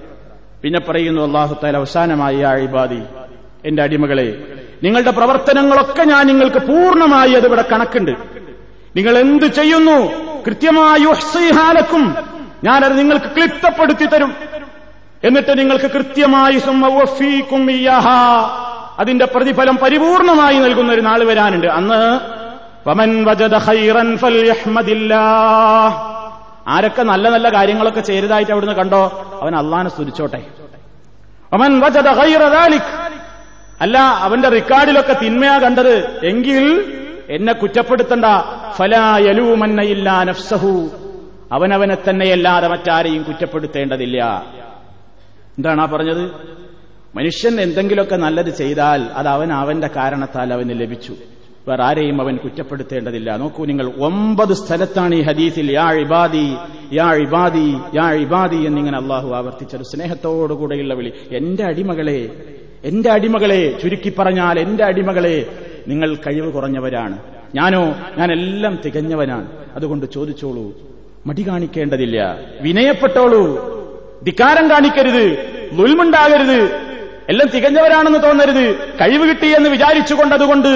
പിന്നെ പറയുന്നു അല്ലാഹു തആല അവസാനമായി, യാ ഇബാദി, എന്റെ അടിമകളെ, നിങ്ങളുടെ പ്രവർത്തനങ്ങളൊക്കെ ഞാൻ നിങ്ങൾക്ക് പൂർണ്ണമായി അതിവിടെ കണക്കുണ്ട്. നിങ്ങൾ എന്ത് ചെയ്യുന്നു കൃത്യമായി ഉഹ്സിഹാലക്കും, ഞാനത് നിങ്ങൾക്ക് ക്ലിപ്തപ്പെടുത്തി തരും. എന്നിട്ട് നിങ്ങൾക്ക് കൃത്യമായി സുമവഫീകും ഇയാഹ, അതിന്റെ പ്രതിഫലം പരിപൂർണമായി നൽകുന്ന ഒരു നാൾ വരാനുണ്ട്. അന്ന് ഫമൻ വജദ ഖൈറൻ ഫൽയഹ്മദില്ലാഹ്, ആരൊക്കെ നല്ല നല്ല കാര്യങ്ങളൊക്കെ ചെയ്തതായിട്ട് അവിടുന്ന് കണ്ടോ അവൻ അള്ളാഹനെ സ്തുതിച്ചോട്ടെ. ഫമൻ വജദ ഖൈറ ദാലിക്, അല്ല അവന്റെ റെക്കോർഡിലൊക്കെ തിന്മയാ കണ്ടത് എങ്കിൽ എന്നെ കുറ്റപ്പെടുത്തണ്ട. ഫലാ യലൂമന്ന ഇല്ലാ നഫ്സഹു, അവനവനെ തന്നെയല്ലാതെ മറ്റാരെയും കുറ്റപ്പെടുത്തേണ്ടതില്ല. എന്താണ് ആ പറഞ്ഞത്? മനുഷ്യൻ എന്തെങ്കിലുമൊക്കെ നല്ലത് ചെയ്താൽ അത് അവൻ അവന്റെ കാരണത്താൽ അവന് ലഭിച്ചു, വേറെ ആരെയും അവൻ കുറ്റപ്പെടുത്തേണ്ടതില്ല. നോക്കൂ നിങ്ങൾ, ഒമ്പത് സ്ഥലത്താണ് ഈ ഹദീസിൽ യാ ഇബാദി, യാ ഇബാദി, യാ ഇബാദി എന്നിങ്ങനെ അള്ളാഹു ആവർത്തിച്ചൊരു സ്നേഹത്തോടുകൂടെയുള്ള വിളി. എന്റെ അടിമകളെ, എന്റെ അടിമകളെ, ചുരുക്കി പറഞ്ഞാൽ എന്റെ അടിമകളെ, നിങ്ങൾ കഴിവ് കുറഞ്ഞവരാണ്, ഞാനോ ഞാൻ എല്ലാം തികഞ്ഞവനാണ്. അതുകൊണ്ട് ചോദിച്ചോളൂ, മടി കാണിക്കേണ്ടതില്ല, വിനയപ്പെട്ടോളൂ, ധിക്കാരം കാണിക്കരുത്, ദുൽമുണ്ടാകരുത്, എല്ലാം തികഞ്ഞവരാണെന്ന് തോന്നരുത്, കഴിവ് കിട്ടിയെന്ന് വിചാരിച്ചുകൊണ്ട് അതുകൊണ്ട്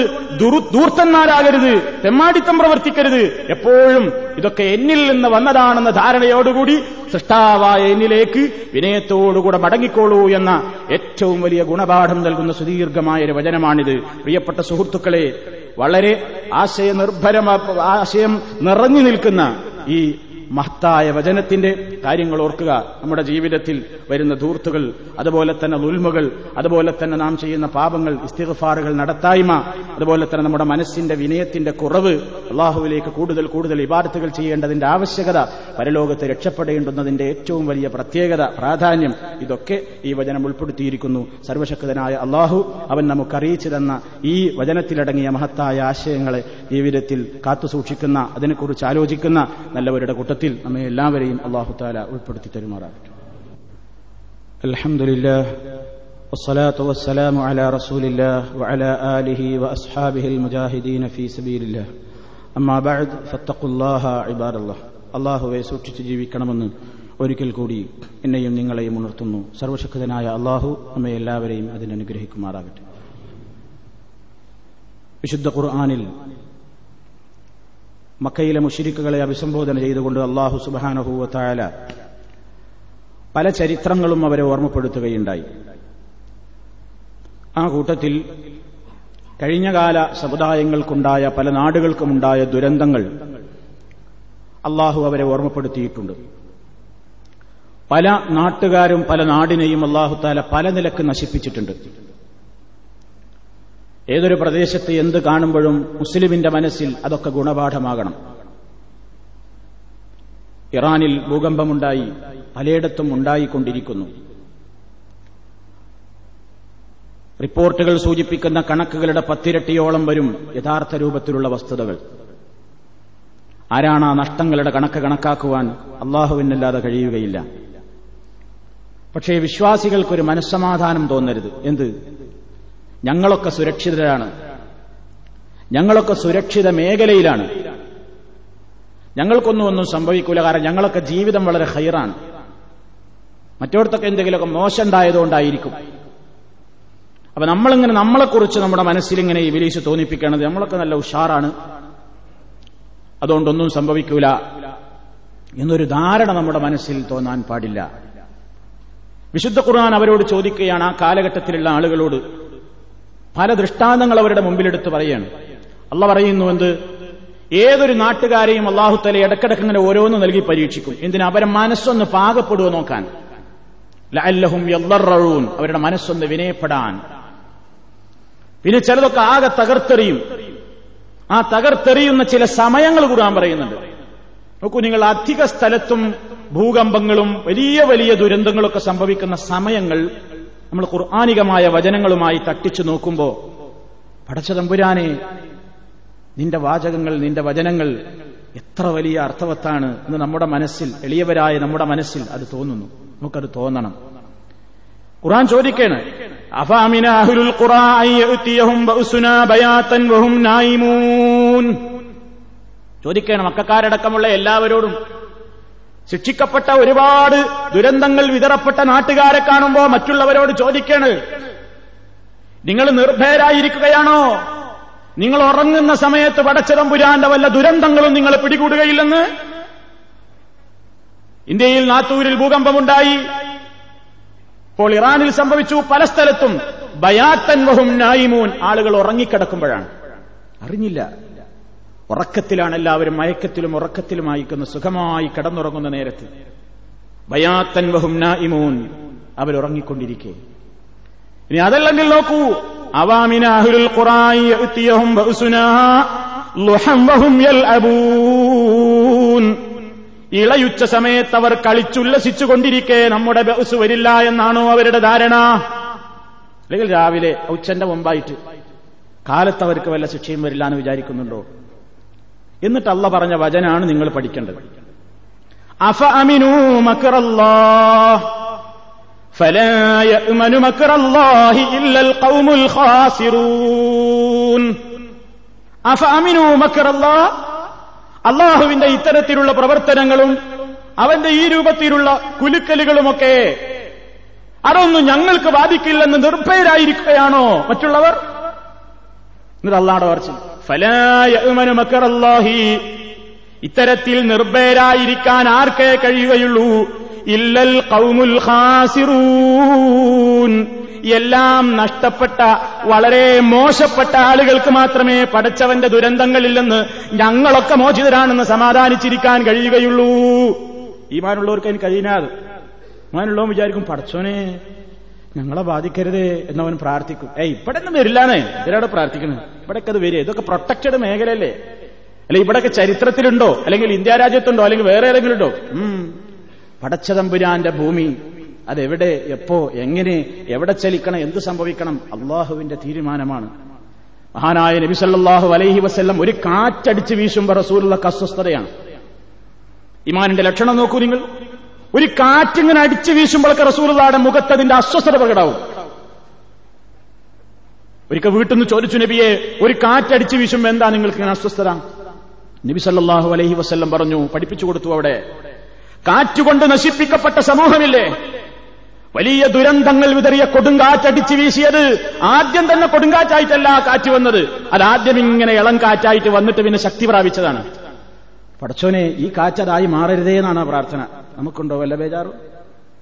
ദൂർത്തന്മാരാകരുത്, തെമ്മാടിത്തം പ്രവർത്തിക്കരുത്. എപ്പോഴും ഇതൊക്കെ എന്നിൽ നിന്ന് വന്നതാണെന്ന ധാരണയോടുകൂടി സൃഷ്ടാവായ എന്നിലേക്ക് വിനയത്തോടുകൂടെ മടങ്ങിക്കോളൂ എന്ന ഏറ്റവും വലിയ ഗുണപാഠം നൽകുന്ന സുദീർഘമായൊരു വചനമാണിത്. പ്രിയപ്പെട്ട സുഹൃത്തുക്കളെ, വളരെ ആശയനിർഭരം, ആശയം നിറഞ്ഞു നിൽക്കുന്ന ഈ മഹത്തായ വചനത്തിന്റെ കാര്യങ്ങൾ ഓർക്കുക. നമ്മുടെ ജീവിതത്തിൽ വരുന്ന ധൂർത്തുകൾ, അതുപോലെ തന്നെ ദുൽമുകൾ, അതുപോലെ തന്നെ നാം ചെയ്യുന്ന പാപങ്ങൾ, ഇസ്തിഗ്ഫാറുകൾ, നടത്തായ്മ, അതുപോലെ തന്നെ നമ്മുടെ മനസ്സിന്റെ വിനയത്തിന്റെ കുറവ്, അല്ലാഹുവിലേക്ക് കൂടുതൽ കൂടുതൽ ഇബാദത്തുകൾ ചെയ്യേണ്ടതിന്റെ ആവശ്യകത, പരലോകത്തെ രക്ഷപ്പെടേണ്ടുന്നതിന്റെ ഏറ്റവും വലിയ പ്രത്യേകത, പ്രാധാന്യം, ഇതൊക്കെ ഈ വചനം ഉൾപ്പെടുത്തിയിരിക്കുന്നു. സർവശക്തനായ അല്ലാഹു അവൻ നമുക്കറിയിച്ചു തന്ന ഈ വചനത്തിലടങ്ങിയ മഹത്തായ ആശയങ്ങളെ ജീവിതത്തിൽ കാത്തുസൂക്ഷിക്കുന്ന, അതിനെക്കുറിച്ച് ആലോചിക്കുന്ന നല്ലവരുടെ കൂട്ടത്തിൽ നമ്മെ എല്ലാവരെയും അല്ലാഹു തആല ഉൾപ്പെടുത്തി തരുമാറാകട്ടെ. അൽഹംദുലില്ലാഹ് വസ്സലാത്തു വസ്സലാമു അലാ റസൂലില്ലാഹ് വഅലാ ആലിഹി വഅസ്ഹാബിഹിൽ മുജാഹിദീന ഫീ സബീലില്ലാഹ്. അമ്മാ ബഅദ് ഫത്തഖുല്ലാഹ ഇബാദല്ലാഹ്. അല്ലാഹുവെ, സൂക്ഷിച്ച് ജീവിക്കണമെന്ന് ഒരിക്കൽ കൂടി എന്നെയും നിങ്ങളെയും ഉണർത്തുന്നു. സർവശക്തനായ അല്ലാഹു നമ്മെ എല്ലാവരെയും അതിനെ അനുഗ്രഹിക്കുമാറാകട്ടെ. വിശുദ്ധ ഖുർആനിൽ മക്കയിലെ മുശ്രിക്കുകളെ അഭിസംബോധന ചെയ്തുകൊണ്ട് അല്ലാഹു സുബ്ഹാനഹു വ തആല പല ചരിത്രങ്ങളും അവരെ ഓർമ്മപ്പെടുത്തുകയുണ്ടായി. ആ കൂട്ടത്തിൽ കഴിഞ്ഞകാല സമുദായങ്ങൾക്കുണ്ടായ, പല നാടുകൾക്കുമുണ്ടായ ദുരന്തങ്ങൾ അല്ലാഹു അവരെ ഓർമ്മപ്പെടുത്തിയിട്ടുണ്ട്. പല നാട്ടുകാരും പല നാടിനെയും അല്ലാഹു തആല പല നിലക്ക് നശിപ്പിച്ചിട്ടുണ്ട്. ഏതൊരു പ്രദേശത്ത് എന്ത് കാണുമ്പോഴും മുസ്ലിമിന്റെ മനസ്സിൽ അതൊക്കെ ഗുണപാഠമാകണം. ഇറാനിൽ ഭൂകമ്പമുണ്ടായി, പലയിടത്തും ഉണ്ടായിക്കൊണ്ടിരിക്കുന്നു. റിപ്പോർട്ടുകൾ സൂചിപ്പിക്കുന്ന കണക്കുകളുടെ പത്തിരട്ടിയോളം വരും യഥാർത്ഥ രൂപത്തിലുള്ള വസ്തുതകൾ. ആരാണ് ആ നഷ്ടങ്ങളുടെ കണക്ക് കണക്കാക്കുവാൻ? അള്ളാഹുവിനല്ലാതെ കഴിയുകയില്ല. പക്ഷേ വിശ്വാസികൾക്കൊരു മനസ്സമാധാനം തോന്നരുത്. എന്ത്? ഞങ്ങളൊക്കെ സുരക്ഷിതരാണ്, ഞങ്ങളൊക്കെ സുരക്ഷിത മേഖലയിലാണ്, ഞങ്ങൾക്കൊന്നും ഒന്നും സംഭവിക്കൂല, കാരണം ഞങ്ങളൊക്കെ ജീവിതം വളരെ ഹൈറാണ്. മറ്റോടത്തൊക്കെ എന്തെങ്കിലുമൊക്കെ മോശം ഉണ്ടായതുകൊണ്ടായിരിക്കും. അപ്പൊ നമ്മളിങ്ങനെ നമ്മളെക്കുറിച്ച് നമ്മുടെ മനസ്സിലിങ്ങനെ ഇബ്ലീസ് തോന്നിപ്പിക്കണത് നമ്മളൊക്കെ നല്ല ഉഷാറാണ്, അതുകൊണ്ടൊന്നും സംഭവിക്കൂല എന്നൊരു ധാരണ നമ്മുടെ മനസ്സിൽ തോന്നാൻ പാടില്ല. വിശുദ്ധ ഖുർആൻ അവരോട് ചോദിക്കുകയാണ്, ആ കാലഘട്ടത്തിലുള്ള ആളുകളോട്. പല ദൃഷ്ടാന്തങ്ങൾ അവരുടെ മുമ്പിലെടുത്ത് പറയാണ്. അള്ളാഹ് പറയുന്നു എന്ത്? ഏതൊരു നാട്ടുകാരെയും അള്ളാഹു തആല ഇടക്കിടക്ക് ഇങ്ങനെ ഓരോന്ന് നൽകി പരീക്ഷിക്കും. എന്തിനാ? അവരെ മനസ്സൊന്ന് പാകപ്പെടുവോ നോക്കാൻ. ലഅല്ലഹും യദ്ദററൂൻ, അവരുടെ മനസ്സൊന്ന് വിനയപ്പെടാൻ. പിന്നെ ചിലതൊക്കെ ആകെ തകർത്തെറിയും. ആ തകർത്തെറിയുന്ന ചില സമയങ്ങൾ ഖുർആൻ പറയുന്നുണ്ട്. നോക്കൂ, നിങ്ങൾ അധിക സ്ഥലത്തും ഭൂകമ്പങ്ങളും വലിയ വലിയ ദുരന്തങ്ങളൊക്കെ സംഭവിക്കുന്ന സമയങ്ങൾ നമ്മൾ ഖുർആനികമായ വചനങ്ങളുമായി തട്ടിച്ചു നോക്കുമ്പോ, പടച്ച തമ്പുരാനെ, നിന്റെ വാചകങ്ങൾ, നിന്റെ വചനങ്ങൾ എത്ര വലിയ അർത്ഥവത്താണ് എന്ന് നമ്മുടെ മനസ്സിൽ, എളിയവരായ നമ്മുടെ മനസ്സിൽ അത് തോന്നുന്നു. നമുക്കത് തോന്നണം. ഖുർആൻ ചോദിക്കാണ്, അഫാമിന അഹ്ലുൽ ഖുറാ അയ്യതിയഹും ബഅസുനാ ബയാതൻ വഹും നായിമൂൻ. ചോദിക്കണം മക്കക്കാരടക്കമുള്ള എല്ലാവരോടും. ശിക്ഷിക്കപ്പെട്ട ഒരുപാട് ദുരന്തങ്ങൾ വിതറപ്പെട്ട നാട്ടുകാരെ കാണുമ്പോൾ മറ്റുള്ളവരോട് ചോദിക്കാണ്, നിങ്ങൾ നിർഭയരായിരിക്കുകയാണോ? നിങ്ങൾ ഉറങ്ങുന്ന സമയത്ത് പടച്ചതമ്പുരാന്റെ വല്ല ദുരന്തങ്ങളും നിങ്ങൾ പിടികൂടുകയില്ലെന്ന്? ഇന്ത്യയിൽ നാത്തൂരിൽ ഭൂകമ്പമുണ്ടായി, ഇപ്പോൾ ഇറാനിൽ സംഭവിച്ചു, പല സ്ഥലത്തും. ബയാത്തൻ വഹും നായിമൂൻ, ആളുകൾ ഉറങ്ങിക്കിടക്കുമ്പോഴാണ്, അറിഞ്ഞില്ല. ഉറക്കത്തിലാണ് എല്ലാവരും, മയക്കത്തിലും ഉറക്കത്തിലുമായിരിക്കുന്ന, സുഖമായി കിടന്നുറങ്ങുന്ന നേരത്ത്. ബയാത്തൻ വഹും നായിമൂൻ, അവരുറങ്ങിക്കൊണ്ടിരിക്കെ. ഇനി അതല്ലെങ്കിൽ നോക്കൂ, അവാമിന അഹ്ലുൽ ഖുറാ യഅതിയഹും ബഅസുനാ ളുഹം വഹും യൽഅബൂൻ. ഇളയുച്ച സമയത്ത് അവർ കളിച്ചുല്ലസിച്ചുകൊണ്ടിരിക്കെ നമ്മുടെ ബഅസ് വരില്ല എന്നാണോ അവരുടെ ധാരണ? അല്ലെങ്കിൽ രാവിലെ ഉച്ചന്റെ മുമ്പായിട്ട് കാലത്ത് അവർക്ക് വല്ല ശിക്ഷയും വരില്ല എന്ന് വിചാരിക്കുന്നുണ്ടോ? എന്നിട്ട് അള്ള പറഞ്ഞ വചനാണ് നിങ്ങൾ പഠിക്കേണ്ടത്. അഫ അമിനു മക്റല്ലാഹ് ഫലാ യഅ്മനു മക്റല്ലാഹി ഇല്ലൽ ഖൗമുൽ ഖാസിറൂൻ. അഫ അമിനു മക്റല്ലാഹ്, അള്ളാഹുവിന്റെ ഇത്തരത്തിലുള്ള പ്രവർത്തനങ്ങളും അവന്റെ ഈ രൂപത്തിലുള്ള കുലുക്കലുകളുമൊക്കെ അതൊന്നും ഞങ്ങൾക്ക് ബാധിക്കില്ലെന്ന് നിർഭയരായിരിക്കുകയാണോ മറ്റുള്ളവർ? എന്നിട്ട് അള്ളാഹുടെ വാർത്തയിൽ ഫലാ യഅ്മനു മക്റല്ലാഹി, ഇത്തരത്തിൽ നിർഭയരായിരിക്കാൻ ആർക്കേ കഴിയുകയുള്ളൂ? ഇല്ലൽ ഖൗമുൽ ഖാസിറൂൻ, എല്ലാം നഷ്ടപ്പെട്ട വളരെ മോശപ്പെട്ട ആളുകൾക്ക് മാത്രമേ പടച്ചവന്റെ ദുരന്തങ്ങളില്ലെന്ന് ഞങ്ങളൊക്കെ മോചിതരാണെന്ന് സമാധാനിച്ചിരിക്കാൻ കഴിയുകയുള്ളൂ. ഈമാനുള്ളവർക്ക് അതിന് കഴിയാതെ, ഈമാനുള്ളവൻ വിചാരിക്കും പടച്ചോനെ ഞങ്ങളെ ബാധിക്കരുതേ എന്നവൻ പ്രാർത്ഥിക്കും. ഏയ് ഇവിടെ ഒന്നും വരില്ലാന്നേ, ഇതിനോട് പ്രാർത്ഥിക്കുന്നു, ഇവിടെയൊക്കെ അത് വരിക, ഇതൊക്കെ പ്രൊട്ടക്റ്റഡ് മേഖലയല്ലേ, അല്ലെ ഇവിടെയൊക്കെ ചരിത്രത്തിലുണ്ടോ, അല്ലെങ്കിൽ ഇന്ത്യ രാജ്യത്തുണ്ടോ, അല്ലെങ്കിൽ വേറെ ഏതെങ്കിലും ഉണ്ടോ? ഉം പടച്ചതമ്പുരാന്റെ ഭൂമി അതെവിടെ, എപ്പോ, എങ്ങനെ, എവിടെ ചലിക്കണം, എന്ത് സംഭവിക്കണം അള്ളാഹുവിന്റെ തീരുമാനമാണ്. മഹാനായ നബി സല്ലല്ലാഹു അലൈഹി വസല്ലം ഒരു കാറ്റടിച്ച് വീശുമ്പോൾ റസൂലുള്ളാഹിക്ക് അസ്വസ്ഥതയാണ്. ഇമാനിന്റെ ലക്ഷണം നോക്കൂ നിങ്ങൾ. ഒരു കാറ്റിങ്ങനെ അടിച്ചു വീശുമ്പോഴൊക്കെ റസൂലുള്ളാഹിയുടെ മുഖത്ത് അതിന്റെ അസ്വസ്ഥത പ്രകടാവും. ഒരിക്കൽ വീട്ടിൽ നിന്ന് ചോദിച്ചു, നബിയെ, ഒരു കാറ്റടിച്ചു വീശുമ്പോൾ എന്താ നിങ്ങൾക്ക് ഇങ്ങനെ അസ്വസ്ഥത? നബി സല്ലല്ലാഹു അലൈഹി വസല്ലം പറഞ്ഞു, പഠിപ്പിച്ചു കൊടുത്തു, അവിടെ കാറ്റുകൊണ്ട് നശിപ്പിക്കപ്പെട്ട സമൂഹമില്ലേ, വലിയ ദുരന്തങ്ങൾ വിതറിയ കൊടുങ്കാറ്റടിച്ചു വീശിയത് ആദ്യം തന്നെ കൊടുങ്കാറ്റായിട്ടല്ല കാറ്റ് വന്നത്, അതാദ്യം ഇങ്ങനെ ഇളം കാറ്റായിട്ട് വന്നിട്ട് പിന്നെ ശക്തി പ്രാപിച്ചതാണ്. പടച്ചോനെ, ഈ കാറ്റതായി മാറരുതേ എന്നാണ് പ്രാർത്ഥന. നമുക്കുണ്ടോ വല്ല ബേജാറോ?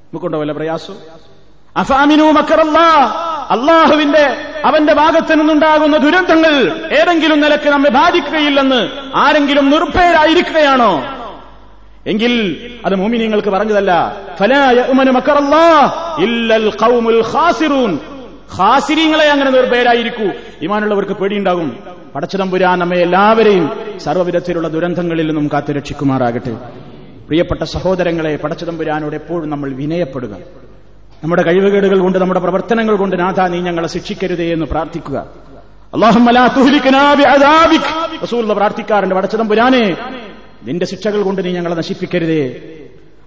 നമുക്കുണ്ടോ വല്ല പ്രയാസോ? അഫാമിനു മക്റല്ലാഹ്, അള്ളാഹുവിന്റെ അവന്റെ ഭാഗത്ത് നിന്നുണ്ടാകുന്ന ദുരന്തങ്ങൾ ഏതെങ്കിലും നിലക്ക് നമ്മെ ബാധിക്കുകയില്ലെന്ന് ആരെങ്കിലും നിർഭയരായിരിക്കുകയാണോ? എങ്കിൽ അത് മുഅ്മിനീങ്ങൾക്ക് പറഞ്ഞതല്ല. ഫലാ യഅ്മനു മക്റല്ലാഹ് ഇല്ലൽ ഖൗമുൽ ഖാസിറൂൻ, ഖാസിരീങ്ങളെ അങ്ങനെ നിർഭയരായിരിക്കൂ. ഈമാനുള്ളവർക്ക് പേടിയുണ്ടാകും. പടച്ചതമ്പുരാൻ നമ്മെ എല്ലാവരെയും സർവ്വവിധത്തിലുള്ള ദുരന്തങ്ങളിൽ നിന്നും കാത്തുരക്ഷിക്കുമാറാകട്ടെ. പ്രിയപ്പെട്ട സഹോദരങ്ങളെ, പടച്ചതമ്പുരാനോട് എപ്പോഴും നമ്മൾ വിനയപ്പെടുക. നമ്മുടെ കഴിവുകേടുകൾ കൊണ്ട്, നമ്മുടെ പ്രവർത്തനങ്ങൾ കൊണ്ട് നാഥാ നീ ഞങ്ങളെ ശിക്ഷിക്കരുതേ എന്ന് പ്രാർത്ഥിക്കുക. അല്ലാഹുമ്മ ലാ തുഹ്ലിക്നാ ബിഅദാബിക് റസൂലുള്ള പ്രാർത്ഥിക്കാറുണ്ട്, പടച്ചതമ്പുരാനെ നിന്റെ ശിക്ഷകൾ കൊണ്ട് നീ ഞങ്ങളെ നശിപ്പിക്കരുതേ.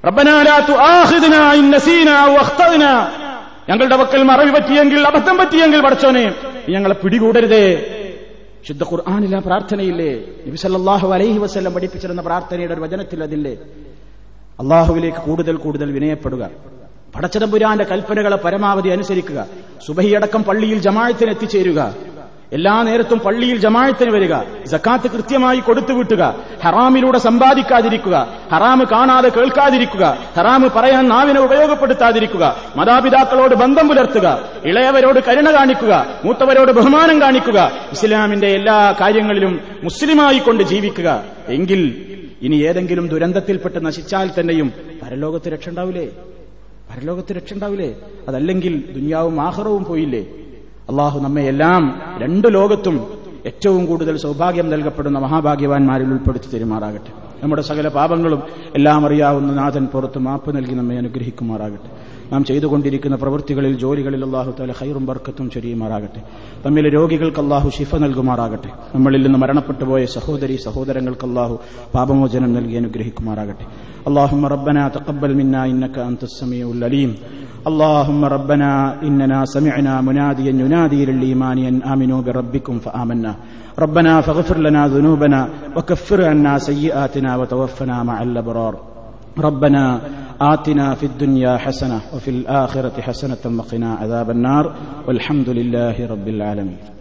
റബ്ബനാ ലാ തുആഖിദ്നാ ഇൻ നസീനാ വ അഖ്തഅനാ, ഞങ്ങളുടെ പക്കൽ മറവി പറ്റിയെങ്കിൽ, അബദ്ധം പറ്റിയെങ്കിൽ പടച്ചോനെ നീ ഞങ്ങളെ പിടികൂടരുതേ. ശുദ്ധ ഖുർആനിലെ പ്രാർത്ഥനയില്ലേ, നബി സല്ലല്ലാഹു അലൈഹി വസല്ലം പഠിപ്പിച്ചിരുന്ന പ്രാർത്ഥനയുടെ ഒരു വചനത്തിൽ അതില്ലേ, അള്ളാഹുവിലേക്ക് കൂടുതൽ കൂടുതൽ വിനയപ്പെടുക, പടച്ചതമ്പുരാന്റെ കൽപ്പനകളെ പരമാവധി അനുസരിക്കുക, സുബഹിയടക്കം പള്ളിയിൽ ജമാഅത്തിന് എത്തിച്ചേരുക, എല്ലാ നേരത്തും പള്ളിയിൽ ജമാഅത്തിന് വരിക, സക്കാത്ത് കൃത്യമായി കൊടുത്തുവിട്ടുക, ഹറാമിലൂടെ സമ്പാദിക്കാതിരിക്കുക, ഹറാമ് കാണാതെ കേൾക്കാതിരിക്കുക, ഹറാമ് പറയാൻ നാവിനെ ഉപയോഗപ്പെടുത്താതിരിക്കുക, മാതാപിതാക്കളോട് ബന്ധം പുലർത്തുക, ഇളയവരോട് കരുണ കാണിക്കുക, മൂത്തവരോട് ബഹുമാനം കാണിക്കുക, ഇസ്ലാമിന്റെ എല്ലാ കാര്യങ്ങളിലും മുസ്ലിമായിക്കൊണ്ട് ജീവിക്കുക. എങ്കിൽ ഇനി ഏതെങ്കിലും ദുരന്തത്തിൽപ്പെട്ട് നശിച്ചാൽ തന്നെയും പരലോകത്ത് രക്ഷ ഉണ്ടാവില്ലേ? പരലോകത്ത് രക്ഷ ഉണ്ടാവില്ലേ? അതല്ലെങ്കിൽ ദുനിയാവും ആഖിറവും പോയില്ലേ? അള്ളാഹു നമ്മയെല്ലാം രണ്ടു ലോകത്തും ഏറ്റവും കൂടുതൽ സൗഭാഗ്യം നൽകപ്പെടുന്ന മഹാഭാഗ്യവാന്മാരിൽ ഉൾപ്പെടുത്തി തെരുമാറാകട്ടെ. നമ്മുടെ സകല പാപങ്ങളും എല്ലാം അറിയാവുന്ന നാഥൻ പുറത്ത് മാപ്പ് നൽകി നമ്മെ അനുഗ്രഹിക്കുമാറാകട്ടെ. നാം ചെയ്തുകൊണ്ടിരിക്കുന്ന പ്രവൃത്തികളിൽ, ജോലികളിൽ അള്ളാഹു തആല ഖൈറും ബർക്കത്തും ചൊരിയുമാറാകട്ടെ. നമ്മിലെ രോഗികൾക്ക് അള്ളാഹു ശിഫ നൽകുമാറാകട്ടെ. നമ്മളിൽ നിന്ന് മരണപ്പെട്ടുപോയ സഹോദരി സഹോദരങ്ങൾക്ക് അള്ളാഹു പാപമോചനം നൽകി അനുഗ്രഹിക്കുമാറാകട്ടെ. اللهم ربنا تقبل منا إنك أنت السميع العليم اللهم ربنا إننا سمعنا مناديا ينادي للإيمان أن آمنوا بربكم فآمنا ربنا فاغفر لنا ذنوبنا وكفر عنا سيئاتنا وتوفنا مع الأبرار ربنا آتنا في الدنيا حسنة وفي الآخرة حسنة وقنا عذاب النار والحمد لله رب العالمين.